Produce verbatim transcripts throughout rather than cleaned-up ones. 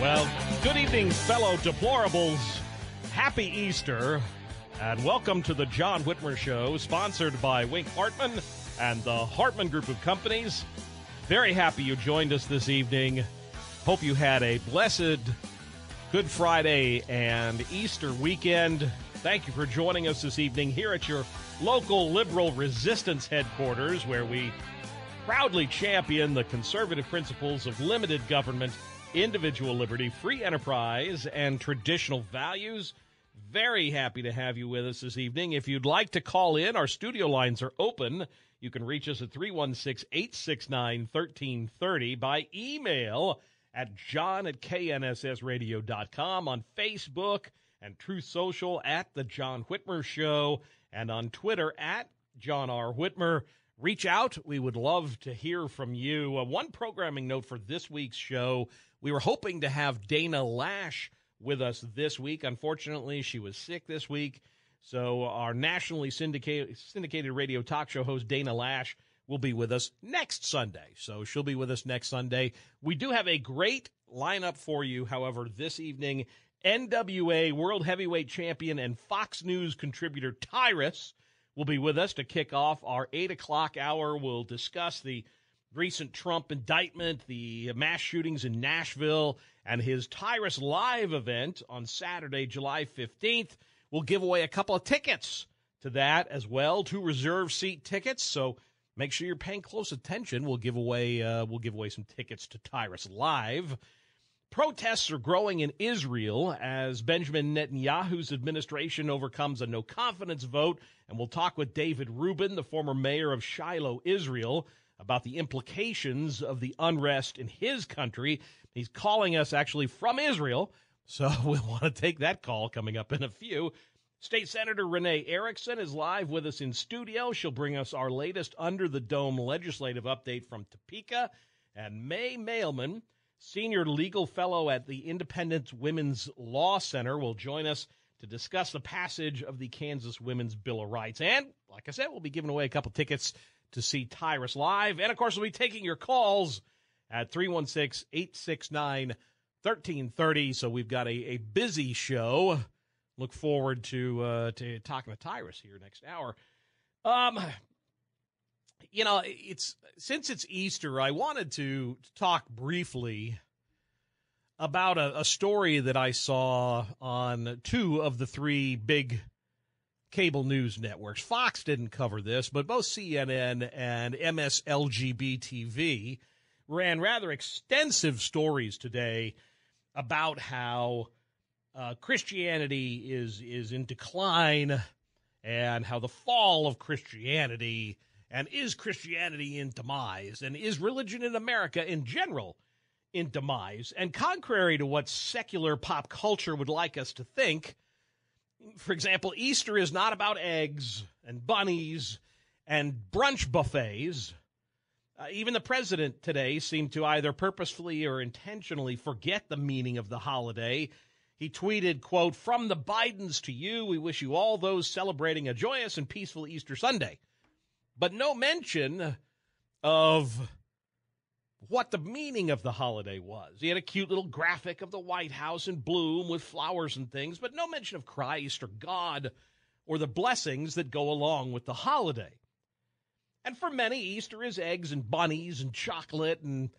Well, good evening, fellow deplorables. Happy Easter, and welcome to the John Whitmer Show, sponsored by Wink Hartman and the Hartman Group of Companies. Very happy you joined us this evening. Hope you had a blessed Good Friday and Easter weekend. Thank you for joining us this evening here at your local liberal resistance headquarters, where we proudly champion the conservative principles of limited government, individual liberty, free enterprise, and traditional values. Very happy to have you with us this evening. If you'd like to call in, our studio lines are open. You can reach us at three one six, eight six nine, one three three zero, by email at john at knssradio.com, on Facebook and Truth Social at The John Whitmer Show, and on Twitter at John R. Whitmer. Reach out. We would love to hear from you. Uh, one programming note for this week's show. We were hoping to have Dana Lash with us this week. Unfortunately, she was sick this week. So our nationally syndicated, syndicated radio talk show host, Dana Lash, will be with us next Sunday. So she'll be with us next Sunday. We do have a great lineup for you, however, this evening. N W A World Heavyweight Champion and Fox News contributor Tyrus will be with us to kick off our eight o'clock hour. We'll discuss the recent Trump indictment, the mass shootings in Nashville, and his Tyrus Live event on Saturday, July fifteenth. We'll give away a couple of tickets to that as well, two reserve seat tickets. So make sure you're paying close attention. We'll give away, uh, we'll give away some tickets to Tyrus Live. Protests are growing in Israel as Benjamin Netanyahu's administration overcomes a no-confidence vote, and we'll talk with David Rubin, the former mayor of Shiloh, Israel, about the implications of the unrest in his country. He's calling us actually from Israel, so we'll want to take that call coming up in a few. State Senator Renee Erickson is live with us in studio. She'll bring us our latest Under the Dome legislative update from Topeka, and May Mailman, senior legal fellow at the Independent Women's Law Center, will join us to discuss the passage of the Kansas Women's Bill of Rights. And, like I said, we'll be giving away a couple tickets to see Tyrus Live. And, of course, we'll be taking your calls at three one six, eight six nine, one three three zero. So we've got a, a busy show. Look forward to, uh, to talking to Tyrus here next hour. Um, You know, it's since it's Easter, I wanted to talk briefly about a, a story that I saw on two of the three big cable news networks. Fox didn't cover this, but both C N N and M S L G B T V ran rather extensive stories today about how uh, Christianity is is in decline, and how the fall of Christianity, and is Christianity in demise? And is religion in America in general in demise? And contrary to what secular pop culture would like us to think, for example, Easter is not about eggs and bunnies and brunch buffets. Uh, even the president today seemed to either purposefully or intentionally forget the meaning of the holiday. He tweeted, quote, "From the Bidens to you, we wish you all those celebrating a joyous and peaceful Easter Sunday." But no mention of what the meaning of the holiday was. He had a cute little graphic of the White House in bloom with flowers and things, but no mention of Christ or God or the blessings that go along with the holiday. And for many, Easter is eggs and bunnies and chocolate and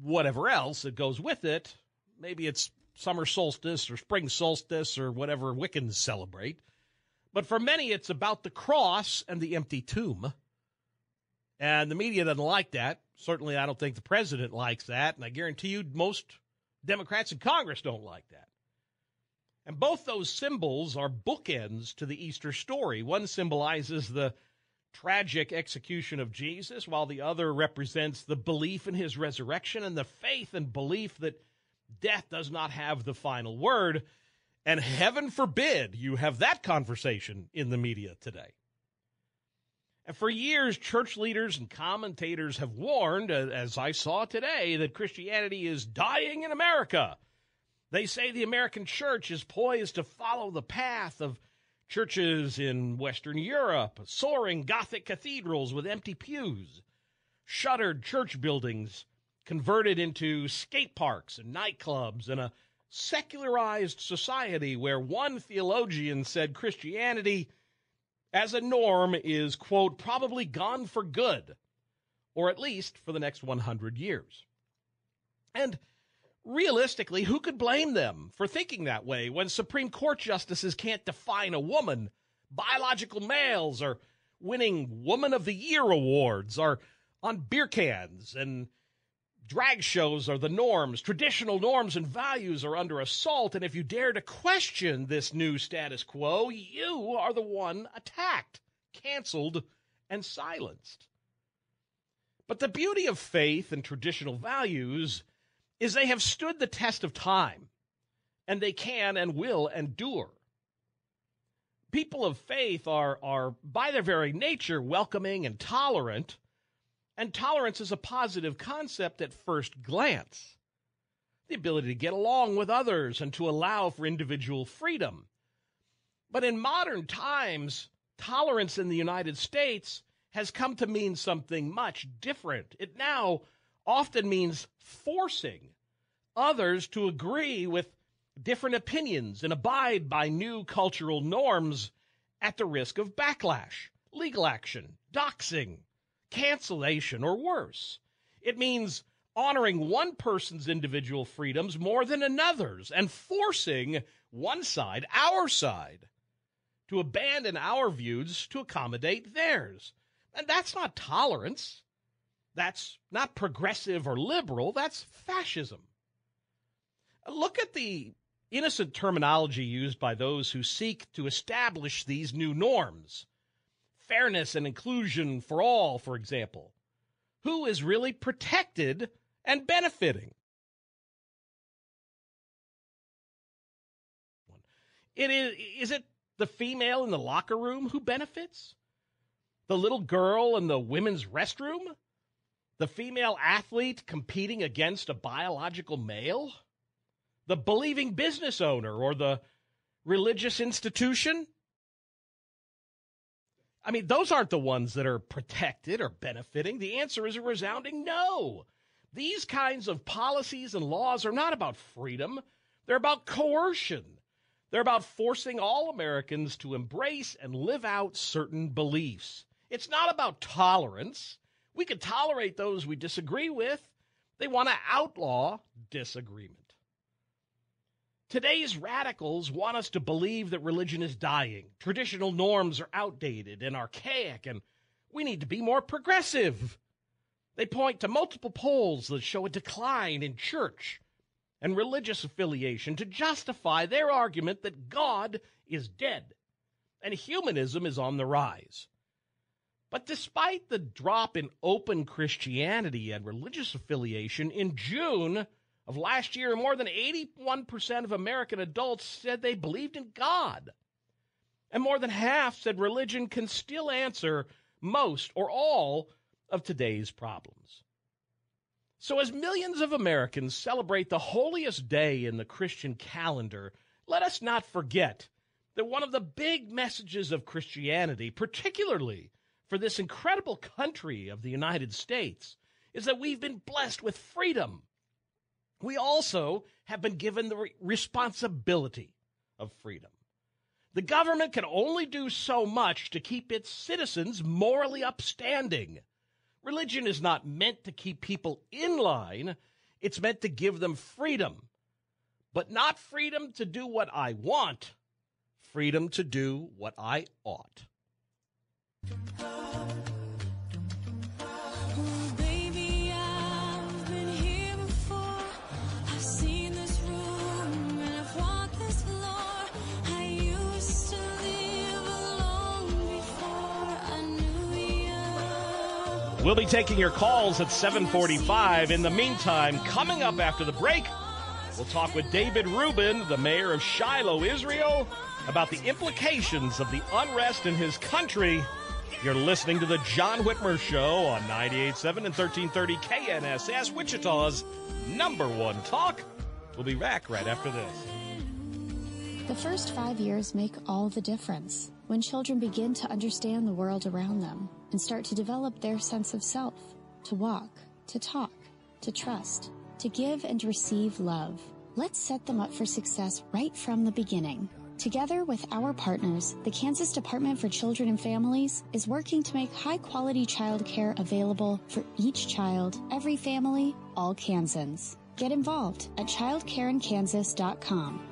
whatever else that goes with it. Maybe it's summer solstice or spring solstice or whatever Wiccans celebrate. But for many, it's about the cross and the empty tomb. And the media doesn't like that. Certainly, I don't think the president likes that. And I guarantee you most Democrats in Congress don't like that. And both those symbols are bookends to the Easter story. One symbolizes the tragic execution of Jesus, while the other represents the belief in his resurrection and the faith and belief that death does not have the final word. And heaven forbid you have that conversation in the media today. And for years, church leaders and commentators have warned, as I saw today, that Christianity is dying in America. They say the American church is poised to follow the path of churches in Western Europe, soaring Gothic cathedrals with empty pews, shuttered church buildings converted into skate parks and nightclubs, and a secularized society where one theologian said Christianity as a norm is, quote, "probably gone for good," or at least for the next one hundred years. And realistically, who could blame them for thinking that way when Supreme Court justices can't define a woman, biological males are winning Woman of the Year awards, are on beer cans, and drag shows are the norms, traditional norms and values are under assault, and if you dare to question this new status quo, you are the one attacked, canceled, and silenced. But the beauty of faith and traditional values is they have stood the test of time, and they can and will endure. People of faith are, are by their very nature, welcoming and tolerant, and tolerance is a positive concept at first glance. The ability to get along with others and to allow for individual freedom. But in modern times, tolerance in the United States has come to mean something much different. It now often means forcing others to agree with different opinions and abide by new cultural norms at the risk of backlash, legal action, doxing, cancellation, or worse. It means honoring one person's individual freedoms more than another's and forcing one side, our side, to abandon our views to accommodate theirs. And that's not tolerance. That's not progressive or liberal. That's fascism. Look at the innocent terminology used by those who seek to establish these new norms. Fairness and inclusion for all, for example. Who is really protected and benefiting? It is, is it the female in the locker room who benefits? The little girl in the women's restroom? The female athlete competing against a biological male? The believing business owner or the religious institution? I mean, those aren't the ones that are protected or benefiting. The answer is a resounding no. These kinds of policies and laws are not about freedom. They're about coercion. They're about forcing all Americans to embrace and live out certain beliefs. It's not about tolerance. We could tolerate those we disagree with. They want to outlaw disagreement. Today's radicals want us to believe that religion is dying. Traditional norms are outdated and archaic, and we need to be more progressive. They point to multiple polls that show a decline in church and religious affiliation to justify their argument that God is dead and humanism is on the rise. But despite the drop in open Christianity and religious affiliation, in June of last year, more than eighty-one percent of American adults said they believed in God. And more than half said religion can still answer most or all of today's problems. So as millions of Americans celebrate the holiest day in the Christian calendar, let us not forget that one of the big messages of Christianity, particularly for this incredible country of the United States, is that we've been blessed with freedom. We also have been given the re- responsibility of freedom. The government can only do so much to keep its citizens morally upstanding. Religion is not meant to keep people in line. It's meant to give them freedom, but not freedom to do what I want, freedom to do what I ought. We'll be taking your calls at seven forty-five. In the meantime, coming up after the break, we'll talk with David Rubin, the mayor of Shiloh, Israel, about the implications of the unrest in his country. You're listening to The John Whitmer Show on ninety-eight point seven and thirteen thirty K N S S, Wichita's number one talk. We'll be back right after this. The first five years make all the difference when children begin to understand the world around them and start to develop their sense of self, to walk, to talk, to trust, to give and receive love. Let's set them up for success right from the beginning. Together with our partners, the Kansas Department for Children and Families is working to make high-quality child care available for each child, every family, all Kansans. Get involved at child care in kansas dot com.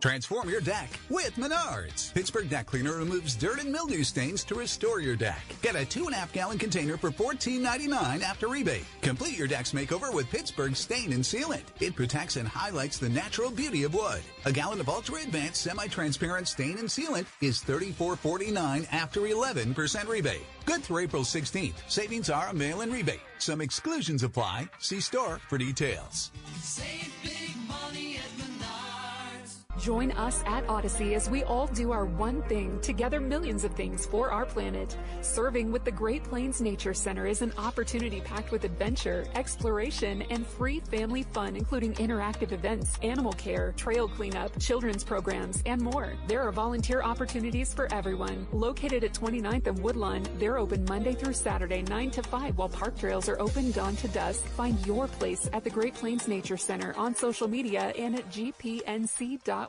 Transform your deck with Menards. Pittsburgh Deck Cleaner removes dirt and mildew stains to restore your deck. Get a two and a half gallon container for fourteen ninety-nine after rebate. Complete your deck's makeover with Pittsburgh Stain and Sealant. It protects and highlights the natural beauty of wood. A gallon of ultra-advanced semi-transparent stain and sealant is thirty-four forty-nine after eleven percent rebate. Good through April sixteenth. Savings are a mail-in rebate. Some exclusions apply. See store for details. Save big money at Menards. Join us at Odyssey as we all do our one thing, together millions of things for our planet. Serving with the Great Plains Nature Center is an opportunity packed with adventure, exploration, and free family fun, including interactive events, animal care, trail cleanup, children's programs, and more. There are volunteer opportunities for everyone. Located at twenty-ninth and Woodlawn, they're open Monday through Saturday, nine to five, while park trails are open dawn to dusk. Find your place at the Great Plains Nature Center on social media and at g p n c dot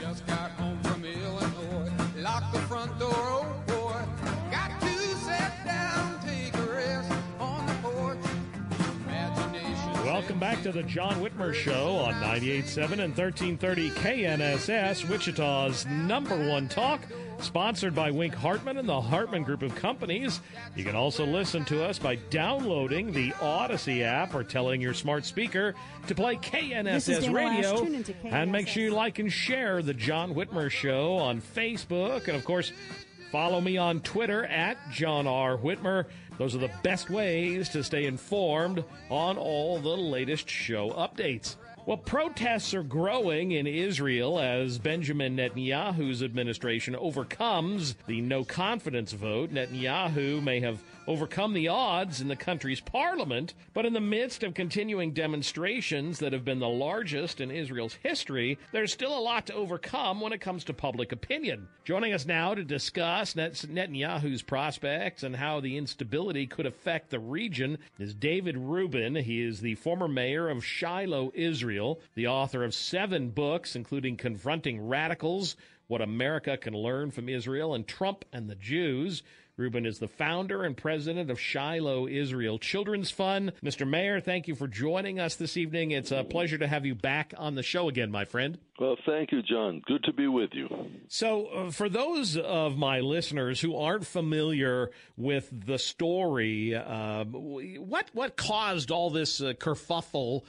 Just got home from Illinois. Locked the front door open. Welcome back to the John Whitmer Show on ninety-eight point seven and thirteen thirty K N S S, Wichita's number one talk, sponsored by Wink Hartman and the Hartman Group of Companies. You can also listen to us by downloading the Odyssey app or telling your smart speaker to play K N S S Radio. And make sure you like and share the John Whitmer Show on Facebook. And, of course, follow me on Twitter at John R. Whitmer. Those are the best ways to stay informed on all the latest show updates. Well, protests are growing in Israel as Benjamin Netanyahu's administration overcomes the no-confidence vote. Netanyahu may have overcome the odds in the country's parliament, but in the midst of continuing demonstrations that have been the largest in Israel's history, there's still a lot to overcome when it comes to public opinion. Joining us now to discuss Net- Netanyahu's prospects and how the instability could affect the region is David Rubin. He is the former mayor of Shiloh, Israel, the author of seven books, including Confronting Radicals, What America Can Learn from Israel, and Trump and the Jews. Rubin is the founder and president of Shiloh Israel Children's Fund. Mister Mayor, thank you for joining us this evening. It's a pleasure to have you back on the show again, my friend. Well, thank you, John. Good to be with you. So uh, for those of my listeners who aren't familiar with the story, uh, what, what caused all this uh, kerfuffle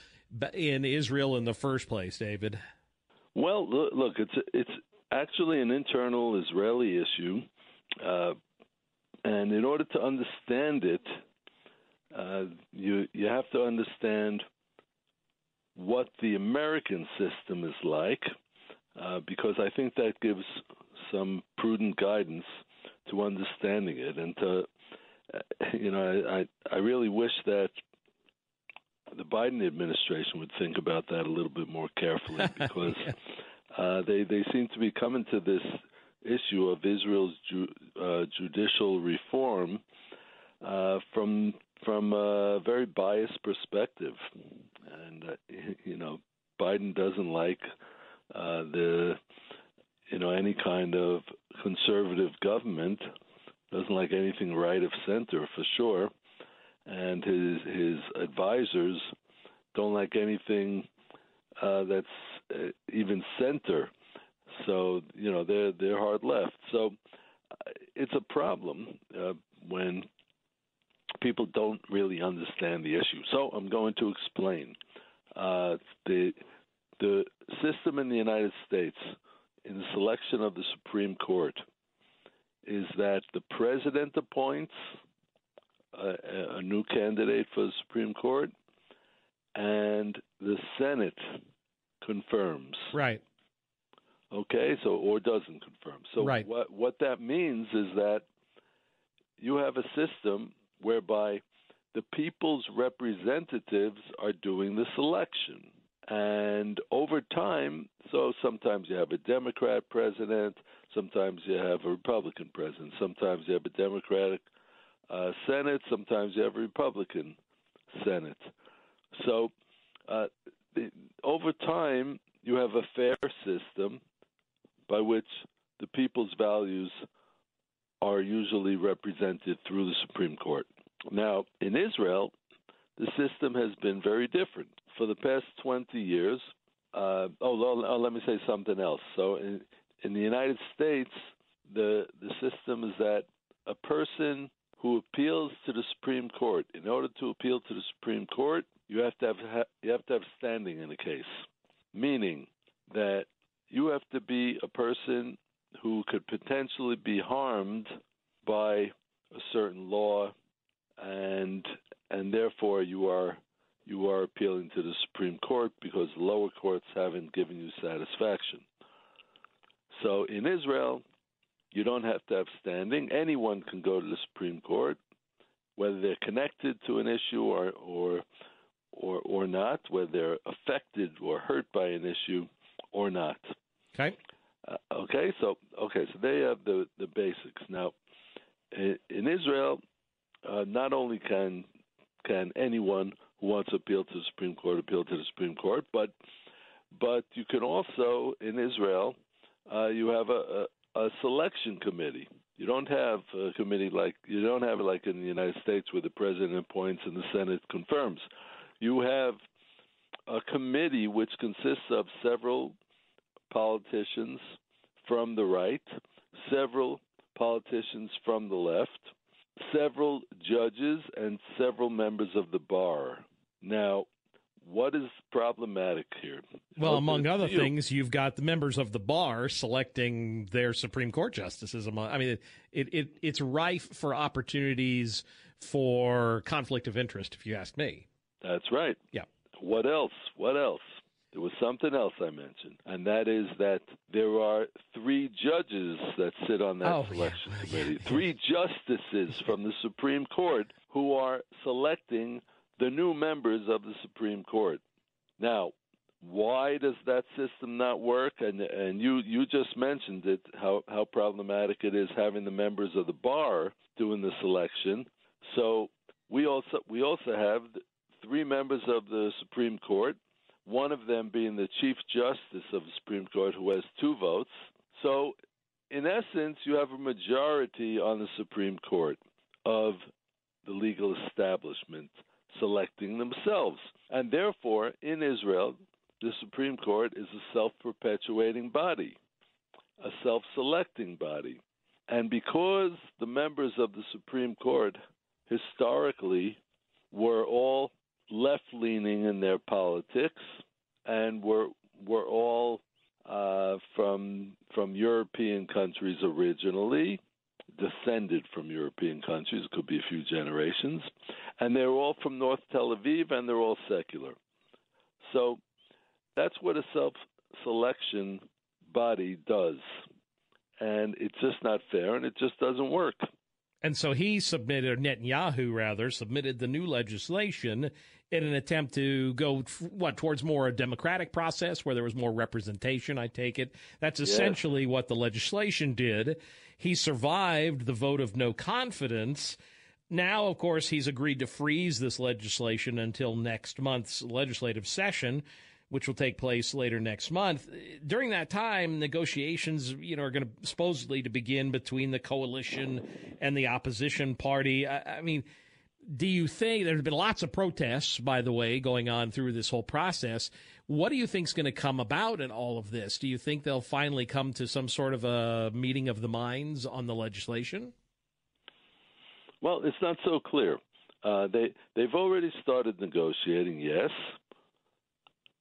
in Israel in the first place, David? Well, look, it's it's actually an internal Israeli issue. Uh, and in order to understand it, uh, you you have to understand what the American system is like, uh, because I think that gives some prudent guidance to understanding it. And to, you know, I, I really wish that the Biden administration would think about that a little bit more carefully, because yeah. uh, they, they seem to be coming to this issue of Israel's ju- uh, judicial reform uh, from from a very biased perspective. And, uh, you know, Biden doesn't like uh, the, you know, any kind of conservative government, doesn't like anything right of center for sure. And his his advisors don't like anything uh, that's uh, even center. So, you know, they're, they're hard left. So uh, it's a problem uh, when people don't really understand the issue. So I'm going to explain. Uh, the the system in the United States in the selection of the Supreme Court is that the president appoints a, a new candidate for the Supreme Court, and the Senate confirms. Right. Okay, so or doesn't confirm. So right. what what that means is that you have a system whereby the people's representatives are doing the selection. And over time, so sometimes you have a Democrat president, sometimes you have a Republican president, sometimes you have a Democratic uh, Senate, sometimes you have a Republican Senate. So uh, the, over time, you have a fair system by which the people's values are usually represented through the Supreme Court. Now, in Israel, the system has been very different. For the past twenty years, uh, oh, oh, let me say something else. So in, in the United States, the, the system is that a person who appeals to the Supreme Court, in order to appeal to the Supreme Court, you have to have, ha- you have to have standing in a case, meaning that you have to be a person who could potentially be harmed by a certain law, and and therefore you are you are appealing to the Supreme Court because the lower courts haven't given you satisfaction. So in Israel, you don't have to have standing. Anyone can go to the Supreme Court, whether they're connected to an issue or or or, or not, whether they're affected or hurt by an issue or not. Okay. Uh, okay, so okay, so they have the, the basics. Now, in, in Israel, uh, not only can can anyone who wants to appeal to the Supreme Court appeal to the Supreme Court, but but you can also in Israel uh, you have a, a, a selection committee. You don't have a committee like you don't have it like in the United States where the president appoints and the Senate confirms. You have a committee which consists of several politicians from the right, several politicians from the left, several judges, and several members of the bar. Now, what is problematic here? Well, among other things, you've got the members of the bar selecting their Supreme Court justices. I mean, it, it, it it's rife for opportunities for conflict of interest, if you ask me. That's right. Yeah. What else? What else? There was something else I mentioned, and that is that there are three judges that sit on that oh, selection yeah. committee, three justices from the Supreme Court who are selecting the new members of the Supreme Court. Now, why does that system not work? And and you, you just mentioned it, how, how problematic it is having the members of the bar doing the selection. So we also we also have three members of the Supreme Court, one of them being the Chief Justice of the Supreme Court, who has two votes. So, in essence, you have a majority on the Supreme Court of the legal establishment selecting themselves. And therefore, in Israel, the Supreme Court is a self-perpetuating body, a self-selecting body. And because the members of the Supreme Court historically were all left-leaning in their politics, and were were all uh, from from European countries originally, descended from European countries, could be a few generations, and they're all from North Tel Aviv, and they're all secular. So that's what a self-selection body does, and it's just not fair, and it just doesn't work. And so he submitted, or Netanyahu rather, submitted the new legislation in an attempt to go, what, towards more a democratic process where there was more representation, I take it. That's essentially yes. what the legislation did. He survived the vote of no confidence. Now, of course, he's agreed to freeze this legislation until next month's legislative session, which will take place later next month. During that time, negotiations, you know, are going to supposedly to begin between the coalition and the opposition party. I, I mean, do you think there's been lots of protests, by the way, going on through this whole process? What do you think is going to come about in all of this? Do you think they'll finally come to some sort of a meeting of the minds on the legislation? Well, it's not so clear. Uh, they they've already started negotiating, yes.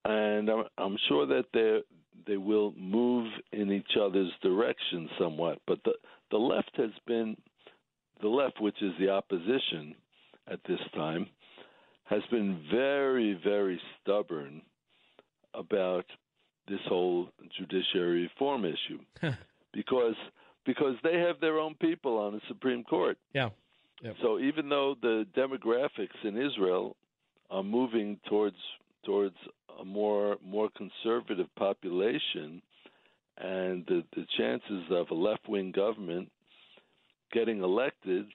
And I'm, I'm sure that they they will move in each other's direction somewhat. But the, the left has been, the left, which is the opposition at this time, has been very, very stubborn about this whole judiciary reform issue. Huh. Because because they have their own people on the Supreme Court. Yeah. Yep. So even though the demographics in Israel are moving towards towards a more more conservative population, and the, the chances of a left-wing government getting elected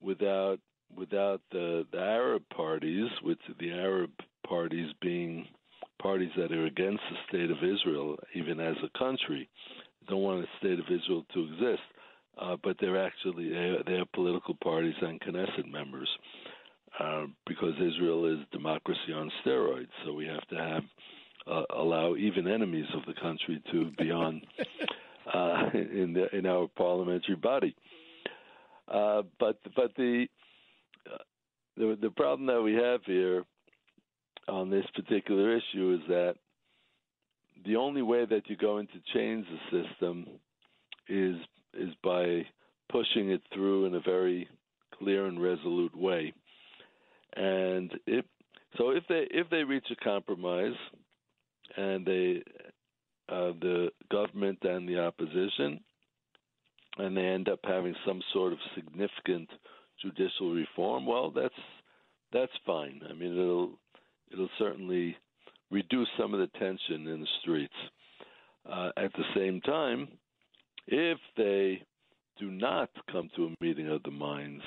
without without the, the Arab parties, with the Arab parties being parties that are against the state of Israel, even as a country, don't want a state of Israel to exist, uh, but they're actually they're, they're political parties and Knesset members. Uh, because Israel is democracy on steroids, so we have to have uh, allow even enemies of the country to be on uh, in the, in our parliamentary body. Uh, but but the, uh, the the problem that we have here on this particular issue is that the only way that you're going to change the system is is by pushing it through in a very clear and resolute way. And if so, if they if they reach a compromise, and they uh, the government and the opposition, and they end up having some sort of significant judicial reform, well, that's that's fine. I mean, it'll it'll certainly reduce some of the tension in the streets. Uh, at the same time, if they do not come to a meeting of the minds,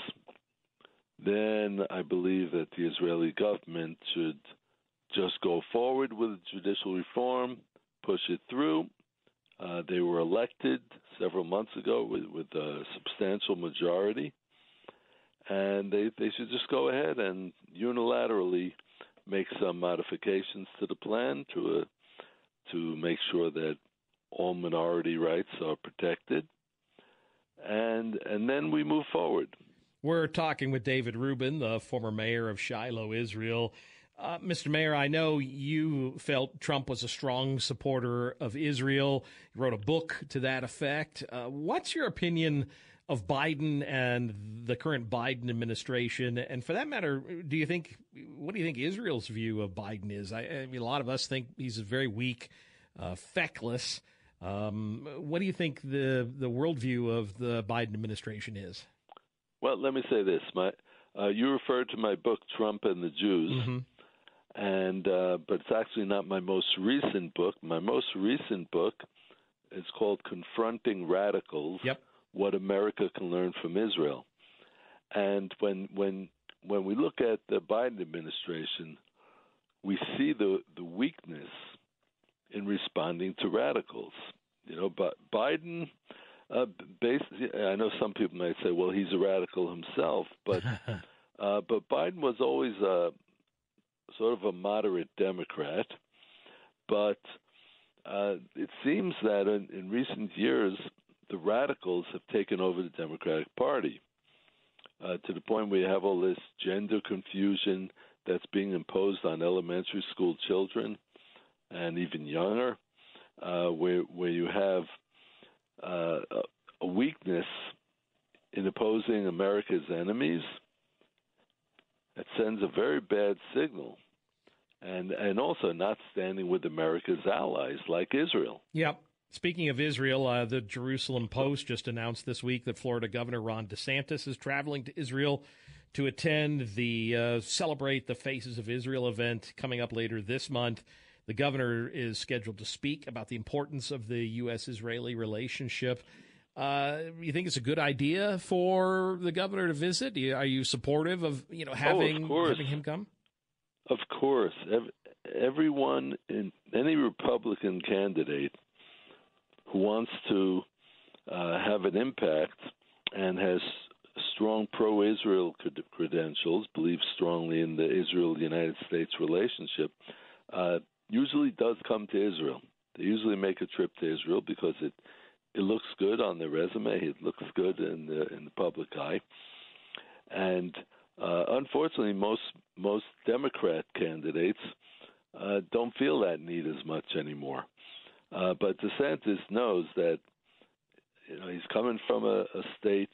then I believe that the Israeli government should just go forward with judicial reform, push it through. Uh, they were elected several months ago with, with a substantial majority, and they, they should just go ahead and unilaterally make some modifications to the plan to, a, to make sure that all minority rights are protected, and and then we move forward. We're talking with David Rubin, the former mayor of Shiloh, Israel. Uh, Mister Mayor, I know you felt Trump was a strong supporter of Israel. You wrote a book to that effect. Uh, what's your opinion of Biden and the current Biden administration? And for that matter, do you think what do you think Israel's view of Biden is? I, I mean, a lot of us think he's very weak, uh, feckless. Um, what do you think the, the worldview of the Biden administration is? Well, let me say this. My, uh, you referred to my book, Trump and the Jews, mm-hmm. and uh, but it's actually not my most recent book. My most recent book is called Confronting Radicals, yep. What America Can Learn from Israel. And when when when we look at the Biden administration, we see the, the weakness in responding to radicals. You know, but Biden... Uh, basically, I know some people might say, "Well, he's a radical himself," but uh, but Biden was always a sort of a moderate Democrat. But uh, it seems that in, in recent years, the radicals have taken over the Democratic Party uh, to the point where you have all this gender confusion that's being imposed on elementary school children and even younger, uh, where where you have uh, a weakness in opposing America's enemies, that sends a very bad signal, and and also not standing with America's allies like Israel. Yep. Speaking of Israel, uh, the Jerusalem Post just announced this week that Florida Governor Ron DeSantis is traveling to Israel to attend the uh, Celebrate the Faces of Israel event coming up later this month. The governor is scheduled to speak about the importance of the U S Israeli relationship. Uh, you think it's a good idea for the governor to visit? Are you supportive of you know having oh, of having him come? Of course. Everyone, in any Republican candidate who wants to uh, have an impact and has strong pro-Israel credentials, believes strongly in the Israel-United States relationship, uh, usually does come to Israel. They usually make a trip to Israel because it it looks good on their resume. It looks good in the, in the public eye. And uh, unfortunately, most most Democrat candidates uh, don't feel that need as much anymore. Uh, but DeSantis knows that you know he's coming from a, a state,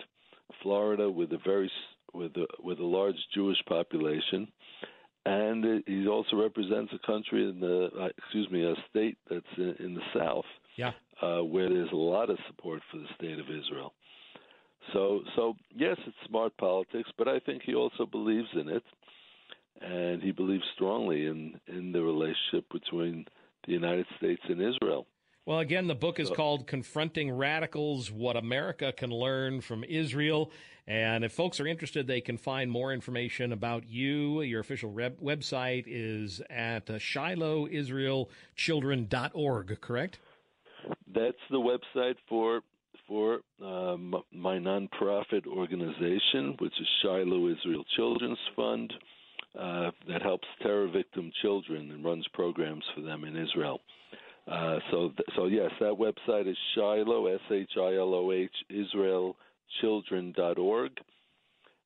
Florida, with a very with a, with a large Jewish population, and he also represents a country in the uh, excuse me a state that's in, in the South, yeah, uh, where there's a lot of support for the state of Israel. So so yes, it's smart politics, but I think he also believes in it, and he believes strongly in in the relationship between the United States and Israel. Well, again, the book is called Confronting Radicals, What America Can Learn from Israel. And if folks are interested, they can find more information about you. Your official reb- website is at uh, shiloh israel children dot org, correct? That's the website for for um, my nonprofit organization, which is Shiloh Israel Children's Fund. Uh, that helps terror victim children and runs programs for them in Israel. Uh, so, th- so yes, that website is Shiloh, S H I L O H, israel children dot org.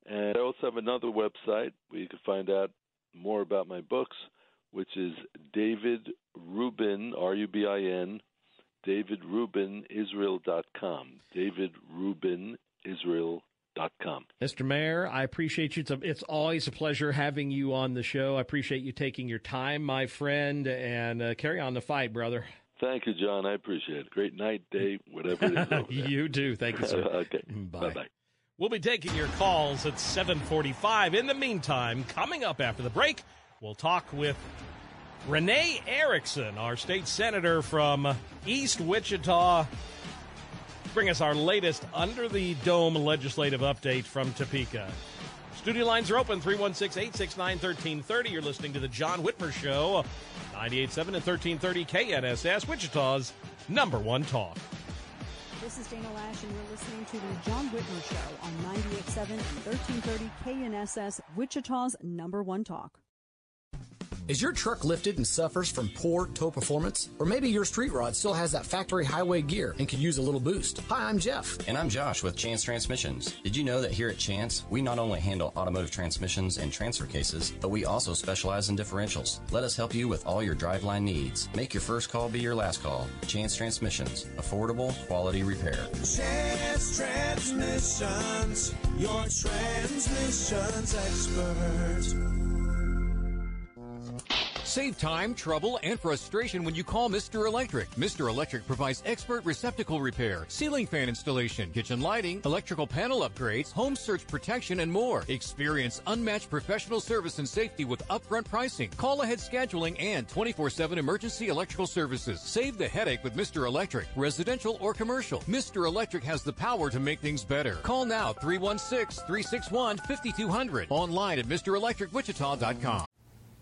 And I also have another website where you can find out more about my books, which is David Rubin, R U B I N, David Rubin, israel dot com, David Rubin, Israel. Mister Mayor, I appreciate you. It's always a pleasure having you on the show. I appreciate you taking your time, my friend, and uh, carry on the fight, brother. Thank you, John. I appreciate it. Great night, day, whatever it is over there. You too. Thank you, sir. Okay. Bye. Bye-bye. We'll be taking your calls at seven forty-five. In the meantime, coming up after the break, we'll talk with Renee Erickson, our state senator from East Wichita. Bring us our latest Under the Dome legislative update from Topeka. Studio lines are open, three one six, eight six nine, one three three zero. You're listening to The John Whitmer Show, ninety-eight point seven and thirteen thirty K N S S, Wichita's number one talk. This is Dana Lash, and you're listening to The John Whitmer Show on ninety-eight point seven and thirteen thirty K N S S, Wichita's number one talk. Is your truck lifted and suffers from poor tow performance? Or maybe your street rod still has that factory highway gear and could use a little boost? Hi, I'm Jeff. And I'm Josh with Chance Transmissions. Did you know that here at Chance, we not only handle automotive transmissions and transfer cases, but we also specialize in differentials. Let us help you with all your driveline needs. Make your first call be your last call. Chance Transmissions. Affordable, quality repair. Chance Transmissions. Your transmissions expert. Save time, trouble, and frustration when you call Mister Electric. Mister Electric provides expert receptacle repair, ceiling fan installation, kitchen lighting, electrical panel upgrades, home surge protection, and more. Experience unmatched professional service and safety with upfront pricing, call-ahead scheduling, and twenty-four seven emergency electrical services. Save the headache with Mister Electric, residential or commercial. Mister Electric has the power to make things better. Call now, three one six, three six one, five two zero zero. Online at Mister Electric Wichita dot com.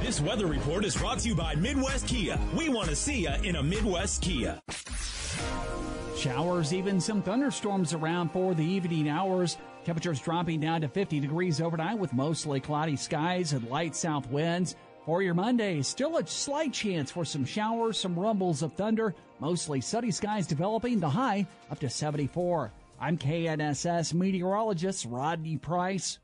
This weather report is brought to you by Midwest Kia. We want to see you in a Midwest Kia. Showers, even some thunderstorms around for the evening hours. Temperatures dropping down to fifty degrees overnight with mostly cloudy skies and light south winds. For your Monday, still a slight chance for some showers, some rumbles of thunder, mostly sunny skies developing, the high up to seventy-four. I'm K N S S meteorologist Rodney Price.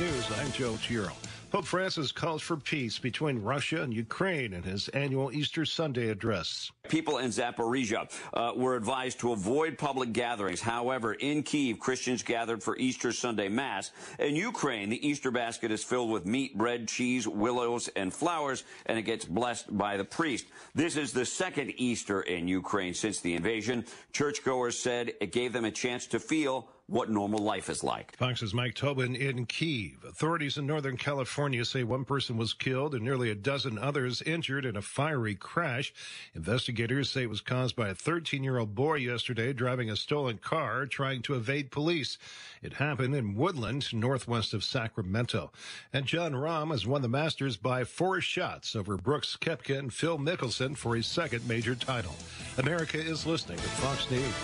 News. I'm Joe Giro. Pope Francis calls for peace between Russia and Ukraine in his annual Easter Sunday address. People in Zaporizhia uh, were advised to avoid public gatherings. However, in Kyiv, Christians gathered for Easter Sunday Mass. In Ukraine, the Easter basket is filled with meat, bread, cheese, willows, and flowers, and it gets blessed by the priest. This is the second Easter in Ukraine since the invasion. Churchgoers said it gave them a chance to feel what normal life is like. Fox's Mike Tobin in Kyiv. Authorities in Northern California say one person was killed and nearly a dozen others injured in a fiery crash. Investigators say it was caused by a thirteen-year-old boy yesterday driving a stolen car trying to evade police. It happened in Woodland, northwest of Sacramento. And Jon Rahm has won the Masters by four shots over Brooks Koepka and Phil Mickelson for his second major title. America is listening to Fox News.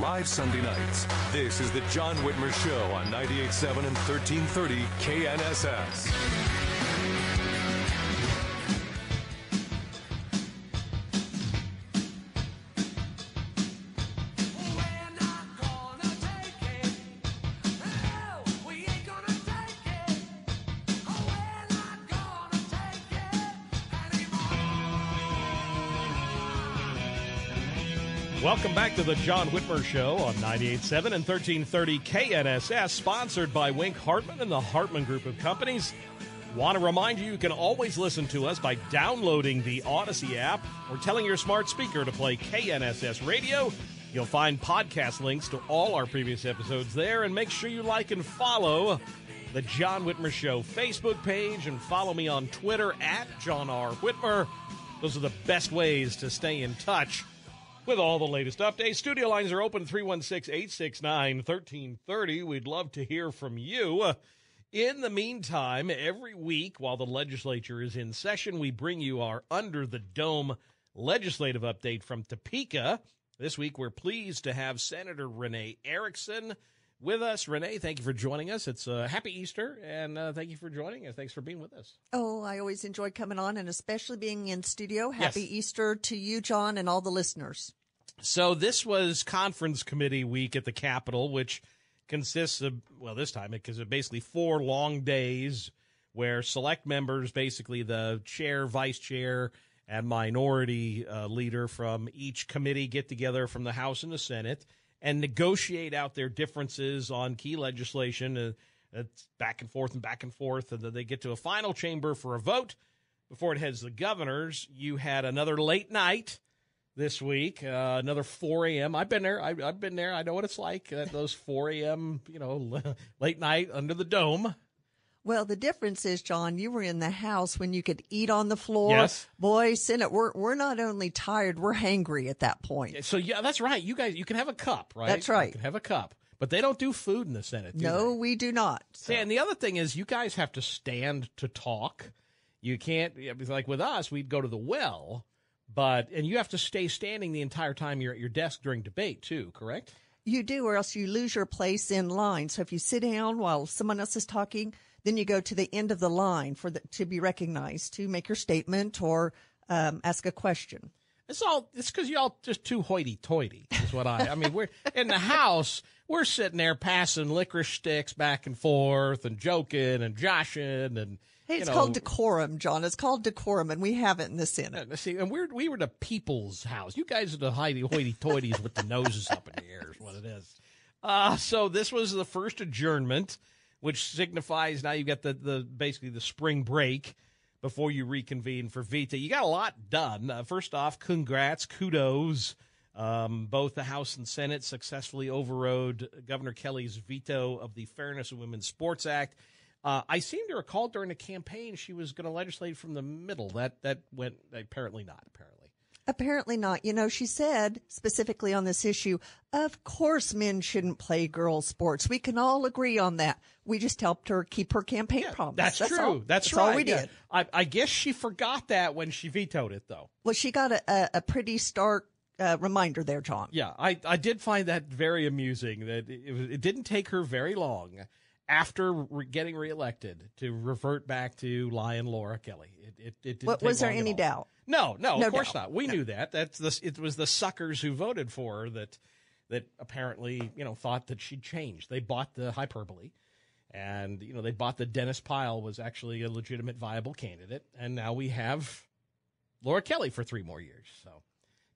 Live Sunday nights, this is the John Whitmer Show on ninety-eight point seven and thirteen thirty K N S S. Welcome back to the John Whitmer Show on ninety-eight point seven and thirteen thirty K N S S, sponsored by Wink Hartman and the Hartman Group of Companies. Want to remind you, you can always listen to us by downloading the Odyssey app or telling your smart speaker to play K N S S Radio. You'll find podcast links to all our previous episodes there, and make sure you like and follow the John Whitmer Show Facebook page, and follow me on Twitter at John R. Whitmer. Those are the best ways to stay in touch with all the latest updates. Studio lines are open, three one six, eight six nine, one three three zero. We'd love to hear from you. In the meantime, every week while the legislature is in session, we bring you our Under the Dome legislative update from Topeka. This week, we're pleased to have Senator Renee Erickson with us. Renee, thank you for joining us. It's a happy Easter, and uh, thank you for joining us. Thanks for being with us. Oh, I always enjoy coming on, and especially being in studio. Happy yes. Easter to you, John, and all the listeners. So this was conference committee week at the Capitol, which consists of, well, this time it consists of basically four long days where select members, basically the chair, vice chair, and minority uh, leader from each committee, get together from the House and the Senate and negotiate out their differences on key legislation. Uh, it's back and forth and back and forth, and then they get to a final chamber for a vote before it heads to the governor's. You had another late night this week, uh, another four a.m. I've been there. I, I've been there. I know what it's like, uh, those four a.m., you know, late night under the dome. Well, the difference is, John, you were in the House when you could eat on the floor. Yes. Boy, Senate, we're, we're not only tired, we're hangry at that point. So, yeah, that's right. You guys, you can have a cup, right? That's right. You can have a cup. But they don't do food in the Senate, do No, they? we do not. So. And the other thing is, you guys have to stand to talk. You can't, like with us, we'd go to the well, but, and you have to stay standing the entire time you're at your desk during debate, too, correct? You do, or else you lose your place in line. So if you sit down while someone else is talking, then you go to the end of the line for the, to be recognized, to make your statement or um, ask a question. It's all it's because y'all just too hoity-toity is what I – I mean, we're in the House, we're sitting there passing licorice sticks back and forth and joking and joshing and – Hey, it's you know, called decorum, John. It's called decorum, and we have it in the Senate. And, see, and we're, we were the people's house. You guys are the hoity-toities with the noses up in the air is what it is. Uh, so this was the first adjournment, which signifies now you've got the, the basically the spring break before you reconvene for Vita. You got a lot done. Uh, first off, congrats, kudos. Um, both the House and Senate successfully overrode Governor Kelly's veto of the Fairness of Women's Sports Act. Uh, I seem to recall during the campaign she was going to legislate from the middle. That that went apparently not, apparently. Apparently not. You know, she said specifically on this issue, of course men shouldn't play girls' sports. We can all agree on that. We just helped her keep her campaign yeah, promise. That's, that's true. All, that's that's right. all we yeah. did. I, I guess she forgot that when she vetoed it, though. Well, she got a, a, a pretty stark Uh, reminder there, John. Yeah, I, I did find that very amusing. That it, it didn't take her very long after re- getting reelected to revert back to Lion Laura Kelly. It it, it didn't. What, take was long there any doubt? No, no, no of course doubt. not. We no. knew that. That's the it was the suckers who voted for her that that apparently you know thought that she'd change. They bought the hyperbole, and you know they bought that Dennis Pyle was actually a legitimate, viable candidate, and now we have Laura Kelly for three more years. So.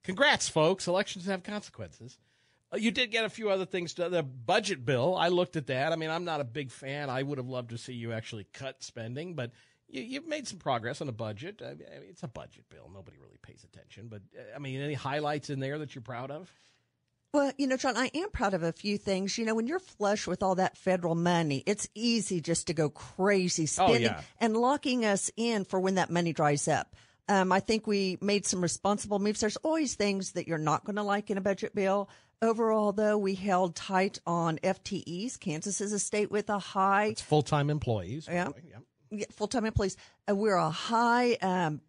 Congrats, folks. Elections have consequences. You did get a few other things to the budget bill. I looked at that. I mean, I'm not a big fan. I would have loved to see you actually cut spending, but you, you've made some progress on the budget. I mean, it's a budget bill. Nobody really pays attention. But, I mean, any highlights in there that you're proud of? Well, you know, John, I am proud of a few things. You know, when you're flush with all that federal money, it's easy just to go crazy spending oh, yeah. and locking us in for when that money dries up. Um, I think we made some responsible moves. There's always things that you're not going to like in a budget bill. Overall, though, we held tight on F T Es. Kansas is a state with a high... It's full-time employees. Yeah, yeah. yeah full-time employees. Uh, we're a high um,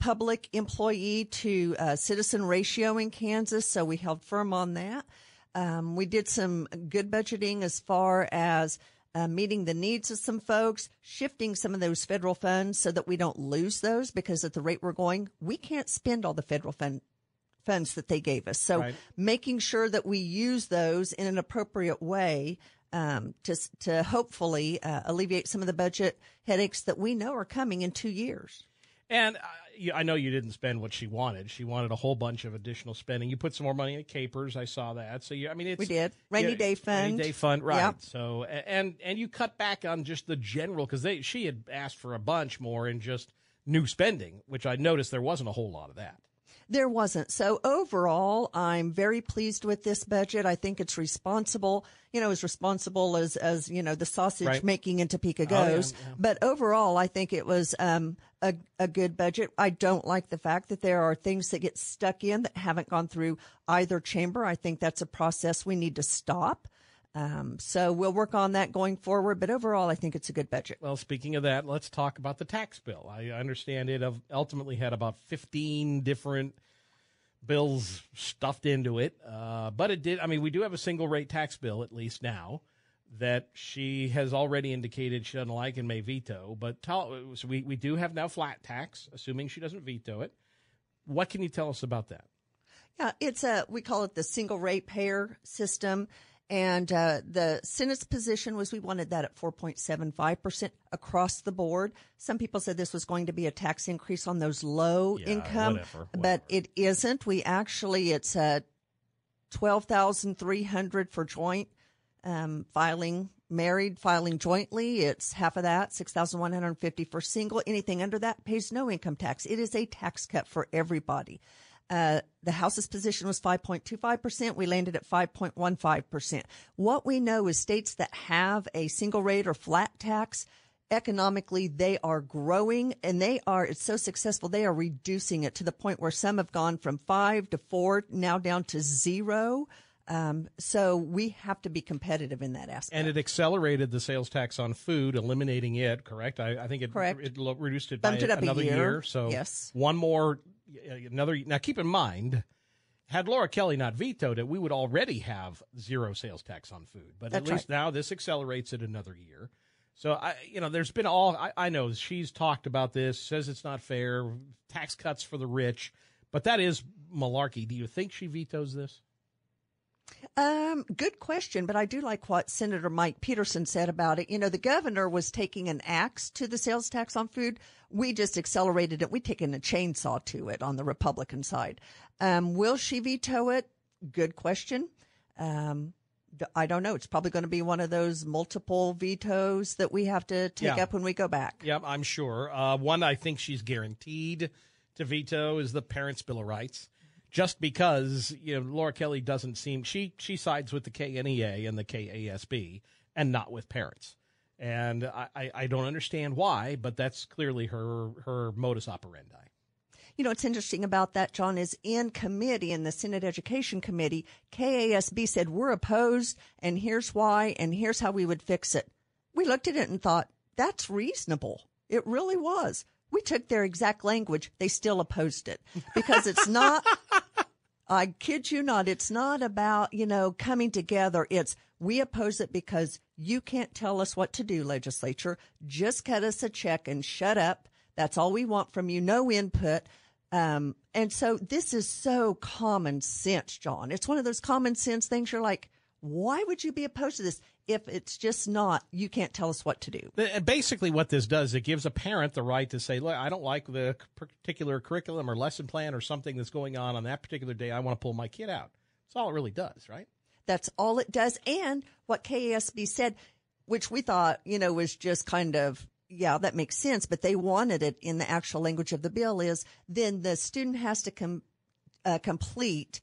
public employee to uh, citizen ratio in Kansas, so we held firm on that. Um, we did some good budgeting as far as... Uh, meeting the needs of some folks, shifting some of those federal funds so that we don't lose those, because at the rate we're going, we can't spend all the federal fund, funds that they gave us. So right. making sure that we use those in an appropriate way um, to to hopefully uh, alleviate some of the budget headaches that we know are coming in two years. And I, I know you didn't spend what she wanted. She wanted a whole bunch of additional spending. You put some more money in capers. I saw that. So you, I mean, it's, we did rainy you know, day fund, rainy day fund, right? Yep. So and and you cut back on just the general because they she had asked for a bunch more in just new spending, which I noticed there wasn't a whole lot of that. There wasn't. So overall, I'm very pleased with this budget. I think it's responsible, you know, as responsible as, as you know, the sausage right. making in Topeka goes. Oh, yeah, yeah. But overall, I think it was um, a, a good budget. I don't like the fact that there are things that get stuck in that haven't gone through either chamber. I think that's a process we need to stop. Um, so we'll work on that going forward. But overall, I think it's a good budget. Well, speaking of that, let's talk about the tax bill. I understand it ultimately had about fifteen different bills stuffed into it. Uh, but it did. I mean, we do have a single rate tax bill, at least now, that she has already indicated she doesn't like and may veto. But tell, so we, we do have now flat tax, assuming she doesn't veto it. What can you tell us about that? Yeah, it's a we call it the single rate payer system. And uh, the Senate's position was we wanted that at four point seven five percent across the board. Some people said this was going to be a tax increase on those low yeah, income, whatever, whatever. But it isn't. We actually, it's uh, twelve thousand three hundred dollars for joint um, filing, married filing jointly. It's half of that, six thousand one hundred fifty dollars for single. Anything under that pays no income tax. It is a tax cut for everybody. Uh, the House's position was five point two five percent. We landed at five point one five percent. What we know is states that have a single rate or flat tax, economically, they are growing and they are, it's so successful, they are reducing it to the point where some have gone from five to four, now down to zero. Um, so we have to be competitive in that aspect. And it accelerated the sales tax on food, eliminating it, correct? I, I think it, correct. it reduced it Bumped by it up another a year. year. So yes. one more. Another now, keep in mind, had Laura Kelly not vetoed it, we would already have zero sales tax on food. But That's at least right. now this accelerates it another year. So I, you know, there's been all I, I know. She's talked about this, says it's not fair, tax cuts for the rich, but that is malarkey. Do you think she vetoes this? Um, good question, but I do like what Senator Mike Peterson said about it. You know, the governor was taking an axe to the sales tax on food. We just accelerated it. We've taken a chainsaw to it on the Republican side. Um, will she veto it? Good question. Um, I don't know. It's probably going to be one of those multiple vetoes that we have to take yeah. up when we go back. Yeah, I'm sure. Uh, one I think she's guaranteed to veto is the Parents' Bill of Rights. Just because, you know, Laura Kelly doesn't seem, she she sides with the K N E A and the K A S B and not with parents. And I, I don't understand why, but that's clearly her, her modus operandi. You know, what's interesting about that, John, is in committee, in the Senate Education Committee, K A S B said, we're opposed, and here's why, and here's how we would fix it. We looked at it and thought, that's reasonable. It really was. We took their exact language. They still opposed it because it's not, I kid you not, it's not about, you know, coming together. It's we oppose it because you can't tell us what to do, legislature. Just cut us a check and shut up. That's all we want from you. No input. Um, and so this is so common sense, John. It's one of those common sense things. You're like, why would you be opposed to this? If it's just not, you can't tell us what to do. Basically what this does, it gives a parent the right to say, look, I don't like the particular curriculum or lesson plan or something that's going on on that particular day. I want to pull my kid out. That's all it really does, right? That's all it does. And what K A S B said, which we thought, you know, was just kind of, yeah, that makes sense, but they wanted it in the actual language of the bill is then the student has to com- uh, complete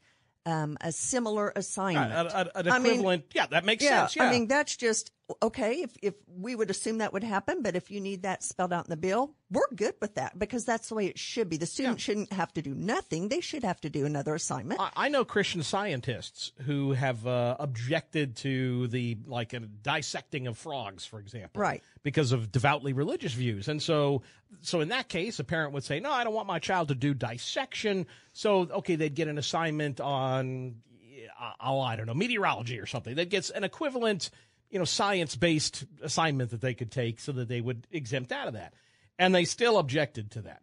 Um, a similar assignment. Uh, uh, an equivalent. I mean, yeah, that makes yeah, sense. Yeah. I mean, that's just, okay, if, if we would assume that would happen, but if you need that spelled out in the bill, we're good with that because that's the way it should be. The student yeah. shouldn't have to do nothing. They should have to do another assignment. I, I know Christian Scientists who have uh, objected to the, like, a dissecting of frogs, for example. Right. Because of devoutly religious views. And so, so in that case, a parent would say, no, I don't want my child to do dissection. So, okay, they'd get an assignment on, oh, I don't know, meteorology or something. That gets an equivalent, you know, science-based assignment that they could take so that they would exempt out of that. And they still objected to that.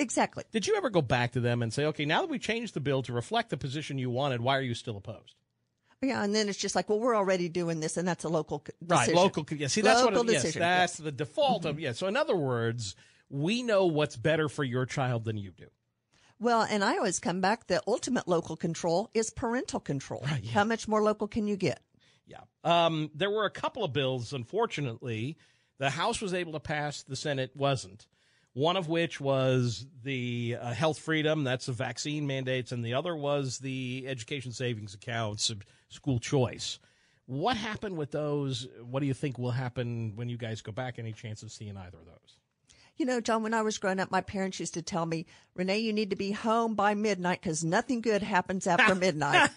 Exactly. Did you ever go back to them and say, okay, now that we changed the bill to reflect the position you wanted, why are you still opposed? Yeah, and then it's just like, well, we're already doing this, and that's a local decision. Right, local. Yeah, see, that's local what it is. Yes, that's yes. the default mm-hmm. of, yeah. So in other words, we know what's better for your child than you do. Well, and I always come back, the ultimate local control is parental control. Right, yeah. How much more local can you get? Yeah. Um, there were a couple of bills, unfortunately, the House was able to pass, the Senate wasn't. One of which was the uh, health freedom, that's the vaccine mandates, and the other was the education savings accounts, school choice. What happened with those? What do you think will happen when you guys go back? Any chance of seeing either of those? You know, John, when I was growing up, my parents used to tell me, Renee, you need to be home by midnight because nothing good happens after midnight.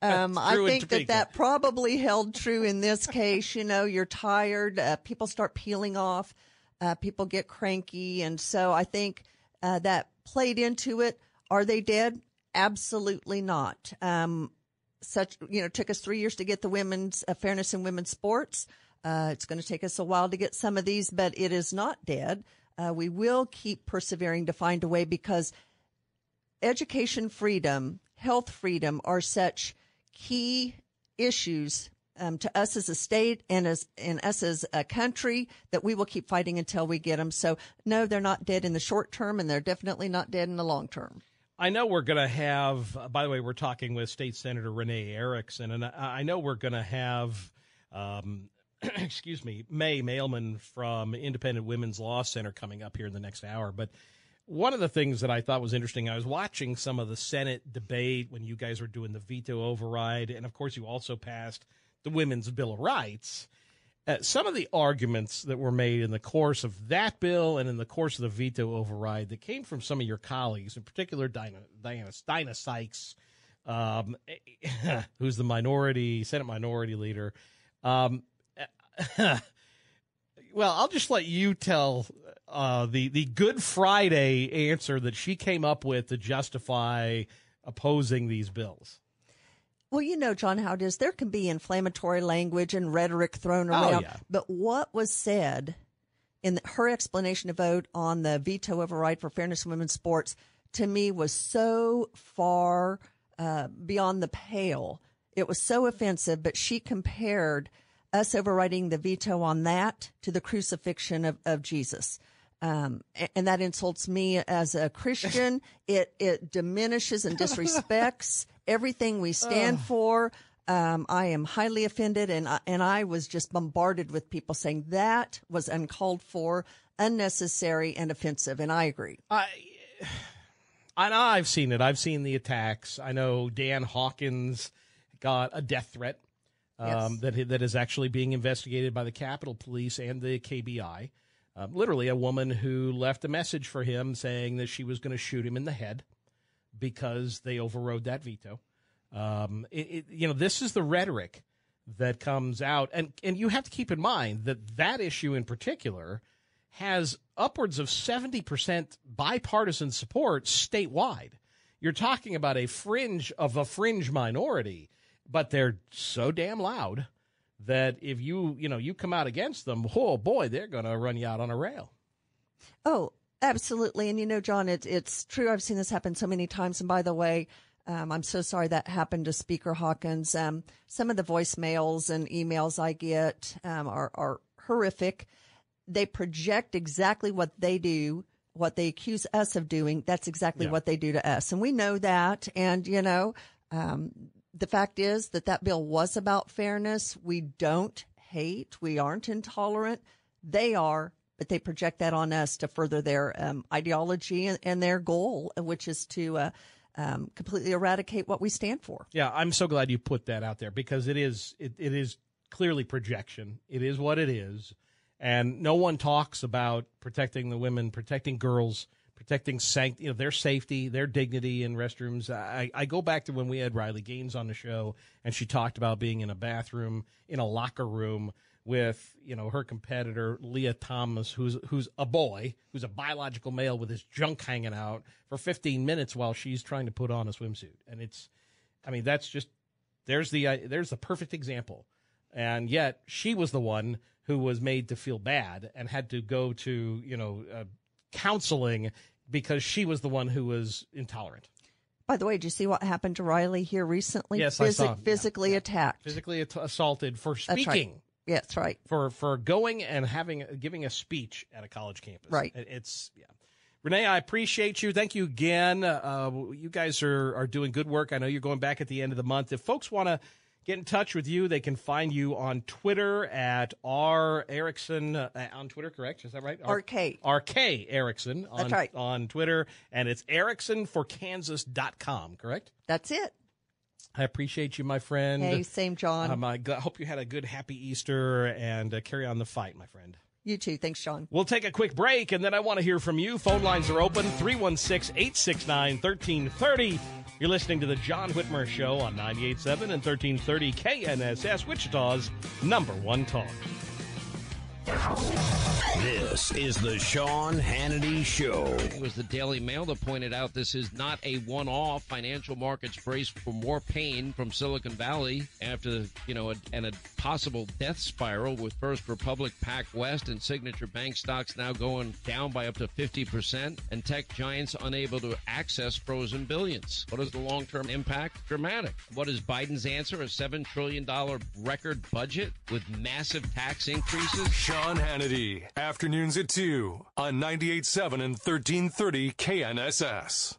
Um, I think that that probably held true in this case. You know, you're tired. Uh, people start peeling off. Uh, people get cranky. And so I think uh, that played into it. Are they dead? Absolutely not. Um, such, you know, it took us three years to get the women's uh, fairness in women's sports. Uh, it's going to take us a while to get some of these, but it is not dead. Uh, we will keep persevering to find a way because education freedom, health freedom are such key issues um, to us as a state and as and us as a country that we will keep fighting until we get them. So, no, they're not dead in the short term, and they're definitely not dead in the long term. I know we're going to have uh, – by the way, we're talking with State Senator Renee Erickson, and I, I know we're going to have um, – excuse me, May Mailman from Independent Women's Law Center coming up here in the next hour. But one of the things that I thought was interesting, I was watching some of the Senate debate when you guys were doing the veto override. And, of course, you also passed the Women's Bill of Rights. Uh, some of the arguments that were made in the course of that bill and in the course of the veto override that came from some of your colleagues, in particular Diana, Diana, Diana Sykes, um, who's the minority Senate minority leader, um, well, I'll just let you tell uh, the, the Good Friday answer that she came up with to justify opposing these bills. Well, you know, John, how it is. There can be inflammatory language and rhetoric thrown around. Oh, yeah. But what was said in her explanation of vote on the veto override for fairness in women's sports, to me, was so far uh, beyond the pale. It was so offensive, but she compared us overriding the veto on that to the crucifixion of, of Jesus. Um, and, and that insults me as a Christian. It, it diminishes and disrespects everything we stand for. Um, I am highly offended, and I, and I was just bombarded with people saying that was uncalled for, unnecessary, and offensive. And I agree. I, I know I've seen it. I've seen the attacks. I know Dan Hawkins got a death threat um, yes. that that is actually being investigated by the Capitol Police and the K B I. Um, literally, a woman who left a message for him saying that she was going to shoot him in the head because they overrode that veto. Um, it, it, you know, this is the rhetoric that comes out. And, and you have to keep in mind that that issue in particular has upwards of seventy percent bipartisan support statewide. You're talking about a fringe of a fringe minority, but they're so damn loud that if you, you know, you come out against them, oh boy, they're going to run you out on a rail. Oh, absolutely. And you know, John, it, it's true. I've seen this happen so many times. And by the way, Um, I'm so sorry that happened to Speaker Hawkins. Um, some of the voicemails and emails I get um, are, are horrific. They project exactly what they do, what they accuse us of doing. That's exactly yeah. what they do to us. And we know that. And, you know, um, the fact is that that bill was about fairness. We don't hate. We aren't intolerant. They are, but they project that on us to further their um, ideology and, and their goal, which is to uh, – Um, completely eradicate what we stand for. Yeah, I'm so glad you put that out there because it is it, it is clearly projection. It is what it is. And no one talks about protecting the women, protecting girls, protecting sanct- you know, their safety, their dignity in restrooms. I, I go back to when we had Riley Gaines on the show, and she talked about being in a bathroom, in a locker room with, you know, her competitor, Leah Thomas, who's who's a boy, who's a biological male with his junk hanging out for fifteen minutes while she's trying to put on a swimsuit. And it's, I mean, that's just, there's the, uh, there's the perfect example. And yet she was the one who was made to feel bad and had to go to, you know, uh, counseling because she was the one who was intolerant. By the way, did you see what happened to Riley here recently? Yes, Physi- I saw. Physically yeah, yeah. attacked. Physically at- assaulted for speaking. That's right. Yeah, that's right. For for going and having giving a speech at a college campus. Right. It's yeah. Renee, I appreciate you. Thank you again. Uh, you guys are, are doing good work. I know you're going back at the end of the month. If folks want to get in touch with you, they can find you on Twitter at R Erickson uh, on Twitter. Correct? Is that right? R K R K Erickson. On, that's right. On Twitter, and it's erickson for kansas dot com. Correct? That's it. I appreciate you, my friend. Hey, same, John. Um, I hope you had a good, happy Easter, and uh, carry on the fight, my friend. You too. Thanks, John. We'll take a quick break, and then I want to hear from you. Phone lines are open, three one six, eight six nine, one three three zero. You're listening to The John Whitmer Show on ninety-eight point seven and thirteen thirty K N S S, Wichita's number one talk. This is the Sean Hannity Show. It was the Daily Mail that pointed out this is not a one-off. Financial markets brace for more pain from Silicon Valley after, you know, a, and a possible death spiral with First Republic, PacWest, and Signature Bank stocks now going down by up to fifty percent, and tech giants unable to access frozen billions. What is the long-term impact? Dramatic. What is Biden's answer? A seven trillion dollars record budget with massive tax increases? Sean Hannity, afternoons at two on ninety-eight point seven and thirteen thirty K N S S.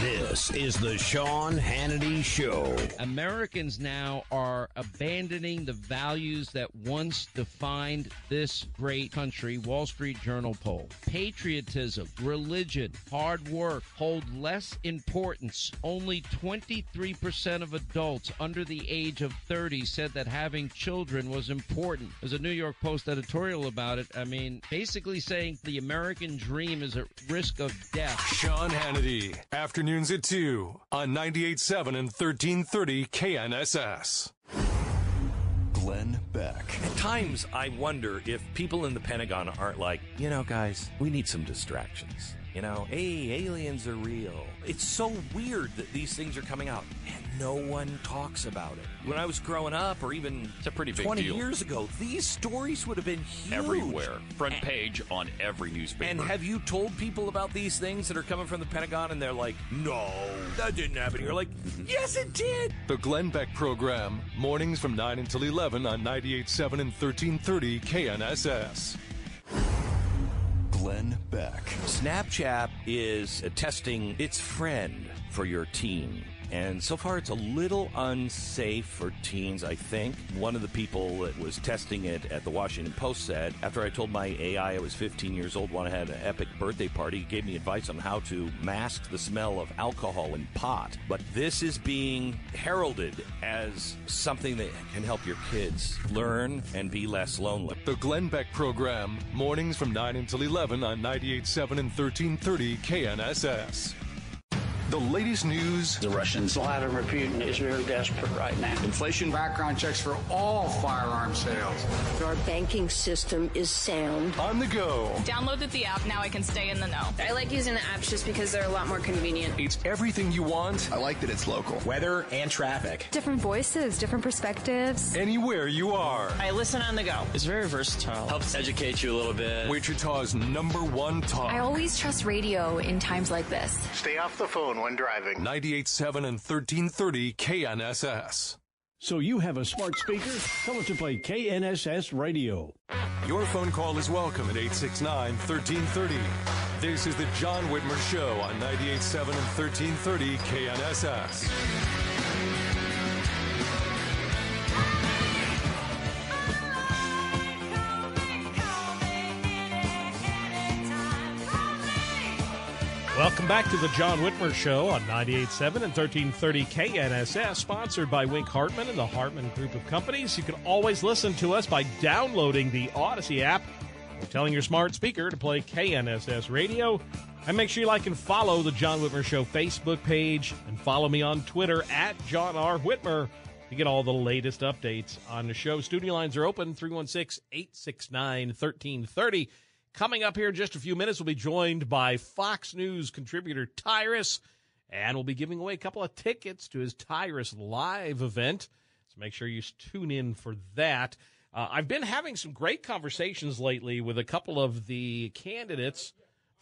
This is the Sean Hannity Show. Americans now are abandoning the values that once defined this great country. Wall Street Journal poll. Patriotism, religion, hard work hold less importance. Only twenty-three percent of adults under the age of thirty said that having children was important. There's a New York Post editorial about it. I mean, basically saying the American dream is at risk of death. Sean Hannity, afternoon. Noons at two on ninety-eight point seven and thirteen thirty K N S S. Glenn Beck. At times, I wonder if people in the Pentagon aren't like, you know, guys, we need some distractions. You know, hey, aliens are real. It's so weird that these things are coming out, and no one talks about it. When I was growing up, or even it's a pretty big twenty deal. Years ago, these stories would have been huge. Everywhere. Front and, page on every newspaper. And have you told people about these things that are coming from the Pentagon, and they're like, no, that didn't happen. You're like, yes, it did. The Glenn Beck Program, mornings from nine until eleven on ninety-eight point seven and thirteen thirty K N S S. Glenn Beck. Snapchat is testing its friend for your teen. And so far, it's a little unsafe for teens, I think. One of the people that was testing it at the Washington Post said, after I told my A I I was fifteen years old when I had an epic birthday party, he gave me advice on how to mask the smell of alcohol and pot. But this is being heralded as something that can help your kids learn and be less lonely. The Glenn Beck Program, mornings from nine until eleven on ninety-eight point seven and thirteen thirty K N S S. The latest news. The Russians. Vladimir Putin is very desperate right now. Inflation. Background checks for all firearm sales. Our banking system is sound. On the go. Downloaded the app. Now I can stay in the know. I like using the apps just because they're a lot more convenient. It's everything you want. I like that it's local. Weather and traffic. Different voices, different perspectives. Anywhere you are. I listen on the go. It's very versatile. Helps educate you a little bit. Wichita's number one talk. I always trust radio in times like this. Stay off the phone when driving. ninety-eight point seven and thirteen thirty K N S S. So you have a smart speaker? Tell it to play K N S S radio. Your phone call is welcome at eight six nine, one three three zero. This is the John Whitmer Show on ninety-eight point seven and thirteen thirty K N S S. Welcome back to the John Whitmer Show on ninety-eight point seven and thirteen thirty K N S S, sponsored by Wink Hartman and the Hartman Group of Companies. You can always listen to us by downloading the Odyssey app or telling your smart speaker to play K N S S radio. And make sure you like and follow the John Whitmer Show Facebook page and follow me on Twitter at John R. Whitmer to get all the latest updates on the show. Studio lines are open, three one six, eight six nine, one three three zero. Coming up here in just a few minutes, we'll be joined by Fox News contributor Tyrus, and we'll be giving away a couple of tickets to his Tyrus Live event, so make sure you tune in for that. Uh, I've been having some great conversations lately with a couple of the candidates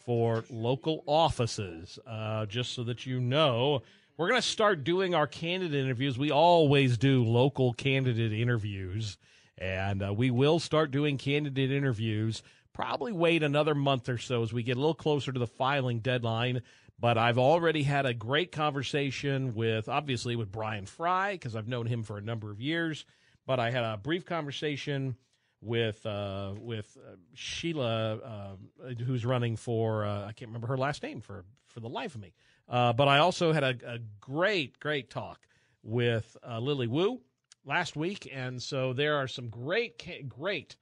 for local offices, uh, just so that you know. We're going to start doing our candidate interviews. We always do local candidate interviews, and uh, we will start doing candidate interviews. Probably wait another month or so as we get a little closer to the filing deadline. But I've already had a great conversation with, obviously, with Brian Fry, because I've known him for a number of years. But I had a brief conversation with uh, with uh, Sheila, uh, who's running for, uh, I can't remember her last name for, for the life of me. Uh, but I also had a, a great, great talk with uh, Lily Wu last week. And so there are some great, great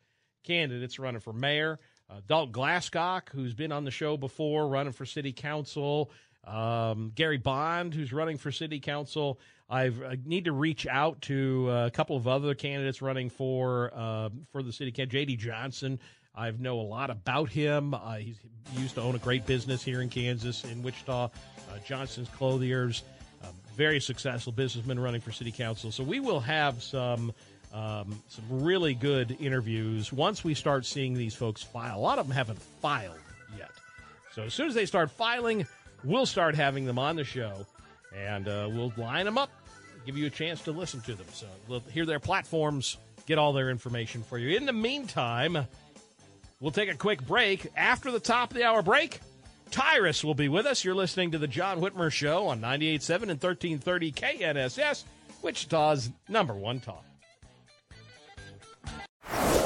candidates running for mayor. Uh, Dalton Glasscock, who's been on the show before, running for city council. Um, Gary Bond, who's running for city council. I've, I need to reach out to a couple of other candidates running for uh, for the city council. J D. Johnson, I know a lot about him. Uh, he's, he used to own a great business here in Kansas, in Wichita. Uh, Johnson's Clothiers, uh, very successful businessman running for city council. So we will have some... Um, some really good interviews once we start seeing these folks file. A lot of them haven't filed yet. So as soon as they start filing, we'll start having them on the show, and uh, we'll line them up, give you a chance to listen to them. So we'll hear their platforms, get all their information for you. In the meantime, we'll take a quick break. After the top of the hour break, Tyrus will be with us. You're listening to The John Whitmer Show on ninety-eight point seven and thirteen thirty K N S S, Wichita's number one talk.